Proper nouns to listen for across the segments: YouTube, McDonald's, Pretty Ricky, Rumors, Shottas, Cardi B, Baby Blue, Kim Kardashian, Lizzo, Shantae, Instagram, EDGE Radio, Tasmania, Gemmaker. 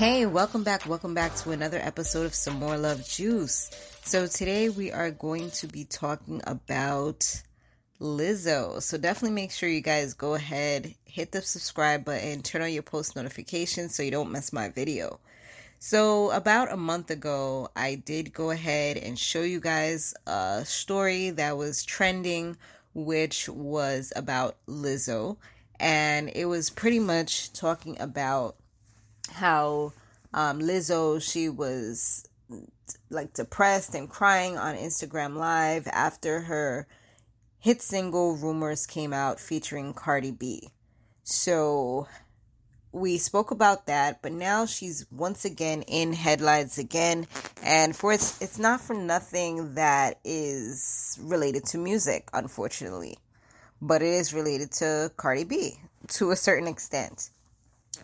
Hey, welcome back to another episode of Some More Love Juice. So today we are going to be talking about Lizzo. So definitely make sure you guys go ahead, hit the subscribe button, turn on your post notifications so you don't miss my video. So about a month ago, I did go ahead and show you guys a story that was trending, which was about Lizzo. And it was pretty much talking about how Lizzo, she was like depressed and crying on Instagram Live after her hit single Rumors came out featuring Cardi B. So we spoke about that, but now she's once again in headlines again. And it's not for nothing that is related to music, unfortunately, but it is related to Cardi B to a certain extent.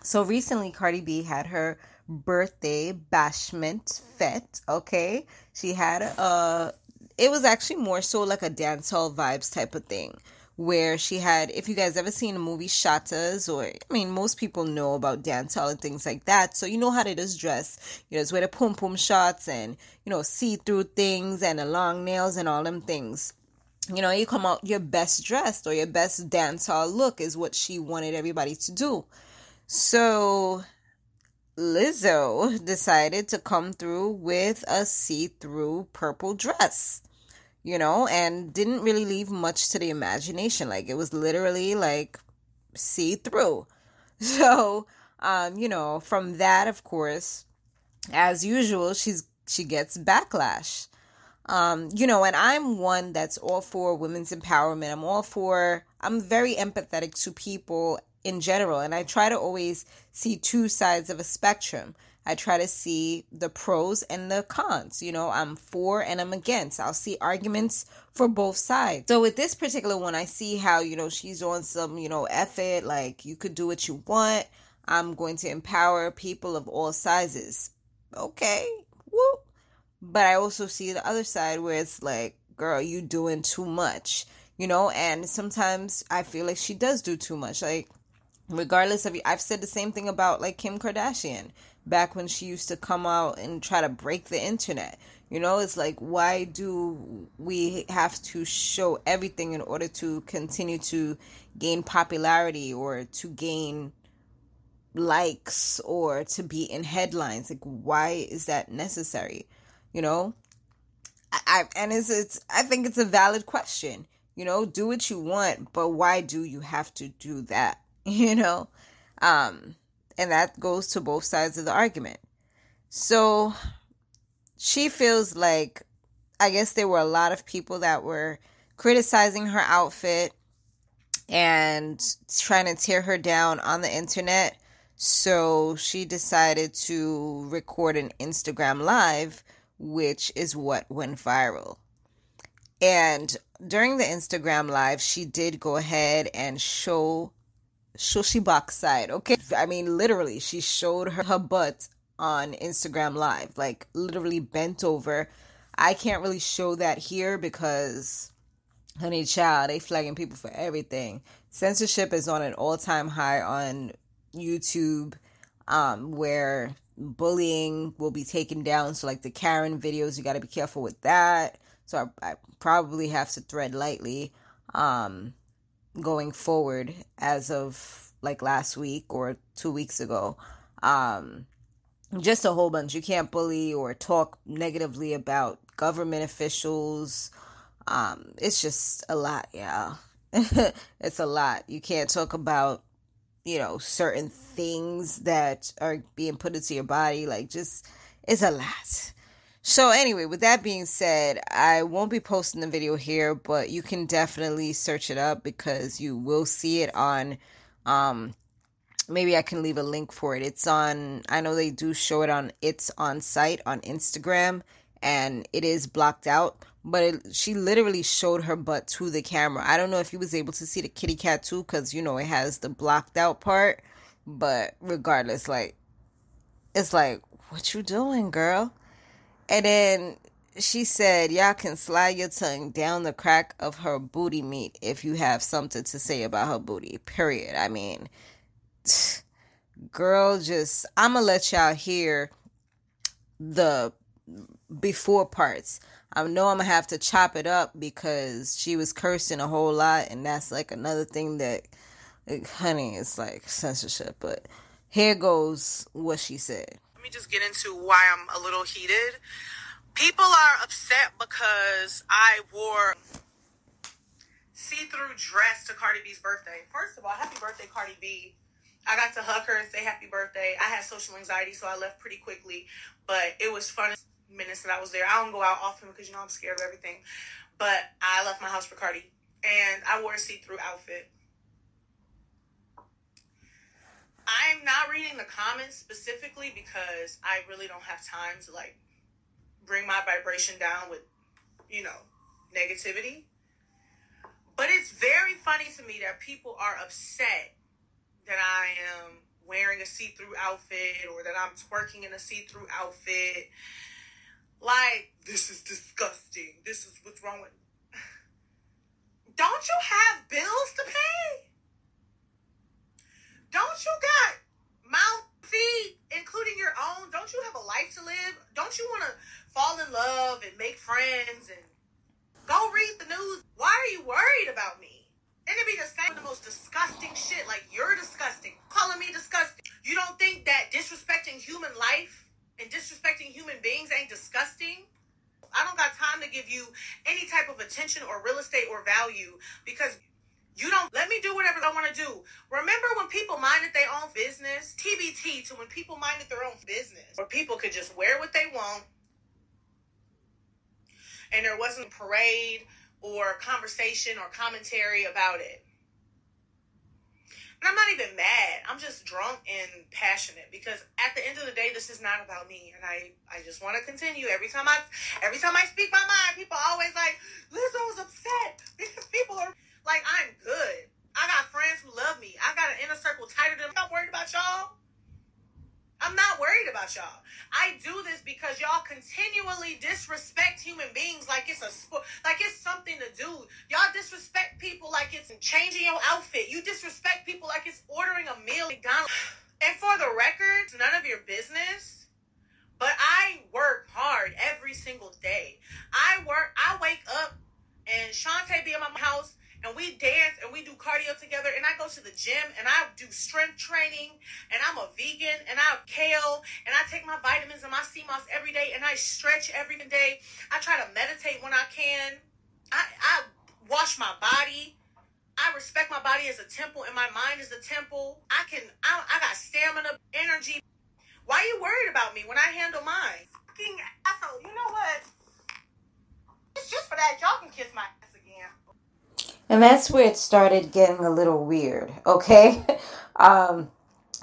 So recently, Cardi B had her birthday bashment fete, okay? She had it was actually more so like a dancehall vibes type of thing, where she had, if you guys ever seen the movie Shottas, or, I mean, most people know about dancehall and things like that, so you know how they just dress. You know, it's where the pom-pom shots and, you know, see-through things and the long nails and all them things. You know, you come out your best dressed or your best dancehall look is what she wanted everybody to do. So Lizzo decided to come through with a see-through purple dress, you know, and didn't really leave much to the imagination. Like, it was literally like see-through. So, you know, from that, of course, as usual, she gets backlash. You know, and I'm one that's all for women's empowerment. I'm very empathetic to people in general, and I try to always see two sides of a spectrum. I try to see the pros and the cons. You know, I'm for and I'm against. I'll see arguments for both sides. So with this particular one, I see how, you know, she's on some, you know, F it, like, you could do what you want. I'm going to empower people of all sizes. Okay, whoop. But I also see the other side where it's like, girl, you doing too much, you know, and sometimes I feel like she does do too much. Like, regardless of, I've said the same thing about like Kim Kardashian back when she used to come out and try to break the internet. You know, it's like, why do we have to show everything in order to continue to gain popularity or to gain likes or to be in headlines? Like, why is that necessary? You know, I think it's a valid question. You know, do what you want, but why do you have to do that? You know, and that goes to both sides of the argument. So she feels like, I guess there were a lot of people that were criticizing her outfit and trying to tear her down on the internet. So she decided to record an Instagram Live, which is what went viral. And during the Instagram Live, she did go ahead and show Shushy box side, okay? I mean, literally, she showed her butt on Instagram Live, like literally bent over. I can't really show that here because, honey, child, they flagging people for everything. Censorship is on an all-time high on YouTube, where bullying will be taken down. So, like the Karen videos, you got to be careful with that. So I probably have to tread lightly, going forward as of like last week or 2 weeks ago. Just a whole bunch. You can't bully or talk negatively about government officials. It's just a lot, yeah. It's a lot. You can't talk about, you know, certain things that are being put into your body. Like, just, it's a lot. So anyway, with that being said, I won't be posting the video here, but you can definitely search it up because you will see it on, maybe I can leave a link for it. It's on, I know they do show it on, it's on site on Instagram, and it is blocked out, but she literally showed her butt to the camera. I don't know if you was able to see the kitty cat too, because, you know, it has the blocked out part, but regardless, like, it's like, what you doing, girl? And then she said, y'all can slide your tongue down the crack of her booty meat if you have something to say about her booty, period. I mean, girl, just, I'm going to let y'all hear the before parts. I know I'm going to have to chop it up because she was cursing a whole lot. And that's like another thing that, like, honey, it's like censorship. But here goes what she said. Let me just get into why I'm a little heated. People are upset because I wore see-through dress to Cardi B's birthday. First of all, happy birthday, Cardi B. I got to hug her and say happy birthday. I had social anxiety, so I left pretty quickly. But it was fun minutes that I was there. I don't go out often because, you know, I'm scared of everything. But I left my house for Cardi. And I wore a see-through outfit. I'm not reading the comments specifically because I really don't have time to, like, bring my vibration down with, you know, negativity. But it's very funny to me that people are upset that I am wearing a see-through outfit or that I'm twerking in a see-through outfit. Like, this is disgusting. This is what's wrong with me. Don't you have bills to pay? Don't you got mouth, feet, including your own? Don't you have a life to live? Don't you want to fall in love and make friends and go read the news? Why are you worried about me? And it'd be the same, the most disgusting shit. Like, you're disgusting. Calling me disgusting. You don't think that disrespecting human life and disrespecting human beings ain't disgusting? I don't got time to give you any type of attention or real estate or value because you don't let me do whatever I want to do. Remember when people minded their own business? TBT to when people minded their own business. Where people could just wear what they want. And there wasn't a parade or conversation or commentary about it. And I'm not even mad. I'm just drunk and passionate because at the end of the day, this is not about me. And I just want to continue. Every time I speak my mind, people are always like, Lizzo's upset because people are like, I'm good. I got friends who love me. I got an inner circle tighter than I'm not worried about y'all. I'm not worried about y'all. I do this because y'all continually disrespect human beings like it's a sport, like it's something to do. Y'all disrespect people like it's changing your outfit. You disrespect people like it's ordering a meal at McDonald's. And for the record, it's none of your business. But I work hard every single day. I wake up and Shantae be in my house. And we dance and we do cardio together. And I go to the gym and I do strength training. And I'm a vegan and I have kale. And I take my vitamins and my CMOS every day. And I stretch every day. I try to meditate when I can. I wash my body. I respect my body as a temple and my mind as a temple. I got stamina, energy. Why are you worried about me when I handle mine? Fucking asshole. You know what? It's just for that. Y'all can kiss my ass again. And that's where it started getting a little weird, okay?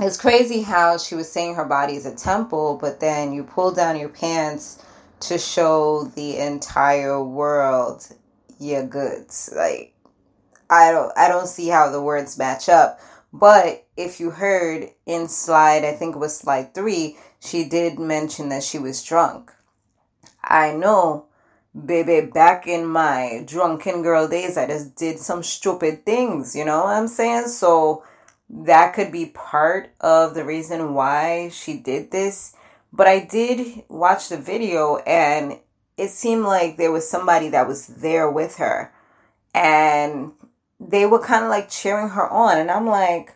It's crazy how she was saying her body is a temple, but then you pull down your pants to show the entire world your goods. Like, I don't see how the words match up. But if you heard in slide, I think it was slide 3, she did mention that she was drunk. I know. Baby, back in my drunken girl days, I just did some stupid things, you know what I'm saying? So that could be part of the reason why she did this. But I did watch the video and it seemed like there was somebody that was there with her. And they were kind of like cheering her on. And I'm like,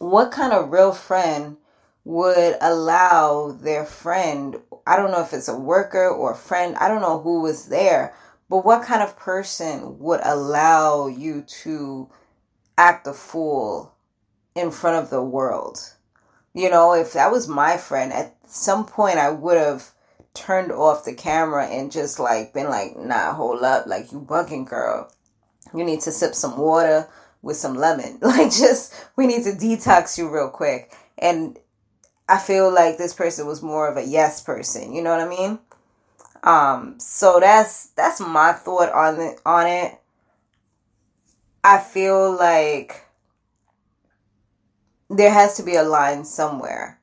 what kind of real friend would allow their friend, I don't know if it's a worker or a friend, I don't know who was there, but what kind of person would allow you to act a fool in front of the world? You know, if that was my friend, at some point I would have turned off the camera and just like been like, nah, hold up, like you bugging girl. You need to sip some water with some lemon. Like just, we need to detox you real quick. And I feel like this person was more of a yes person. You know what I mean? So that's my thought on it. I feel like there has to be a line somewhere.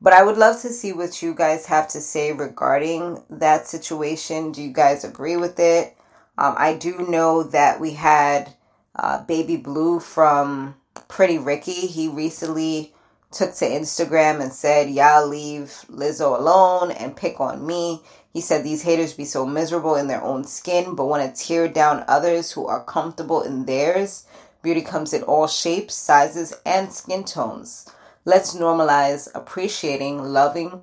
But I would love to see what you guys have to say regarding that situation. Do you guys agree with it? I do know that we had Baby Blue from Pretty Ricky. He recently took to Instagram and said, y'all leave Lizzo alone and pick on me. He said these haters be so miserable in their own skin, but want to tear down others who are comfortable in theirs. Beauty comes in all shapes, sizes, and skin tones. Let's normalize appreciating, loving,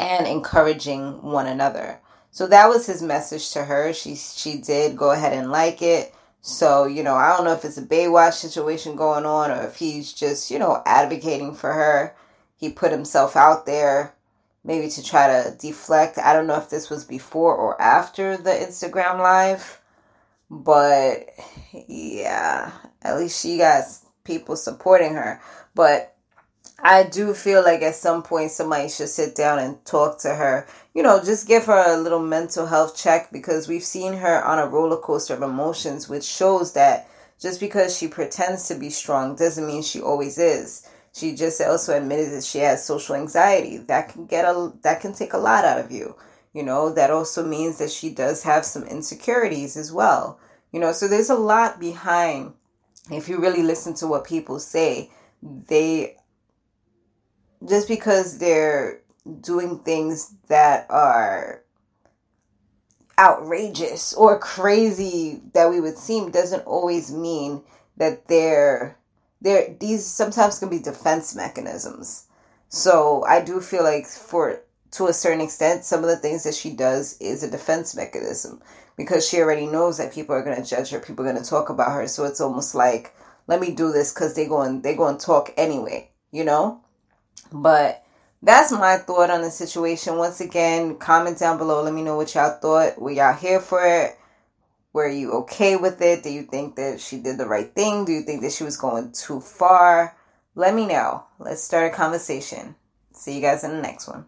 and encouraging one another. So that was his message to her. She did go ahead and like it. So, you know, I don't know if it's a Baywatch situation going on or if he's just, you know, advocating for her. He put himself out there maybe to try to deflect. I don't know if this was before or after the Instagram live. But, yeah, at least she got people supporting her. But I do feel like at some point somebody should sit down and talk to her. You know, just give her a little mental health check, because we've seen her on a roller coaster of emotions, which shows that just because she pretends to be strong doesn't mean she always is. She just also admitted that she has social anxiety. That can take a lot out of you. You know, that also means that she does have some insecurities as well. You know, so there's a lot behind. If you really listen to what people say, they just because they're doing things that are outrageous or crazy that we would seem doesn't always mean that they're these sometimes can be defense mechanisms. So I do feel like to a certain extent, some of the things that she does is a defense mechanism because she already knows that people are going to judge her. People are going to talk about her. So it's almost like, let me do this because they go and talk anyway, you know? But that's my thought on the situation. Once again, comment down below. Let me know what y'all thought. Were y'all here for it? Were you okay with it? Do you think that she did the right thing? Do you think that she was going too far? Let me know. Let's start a conversation. See you guys in the next one.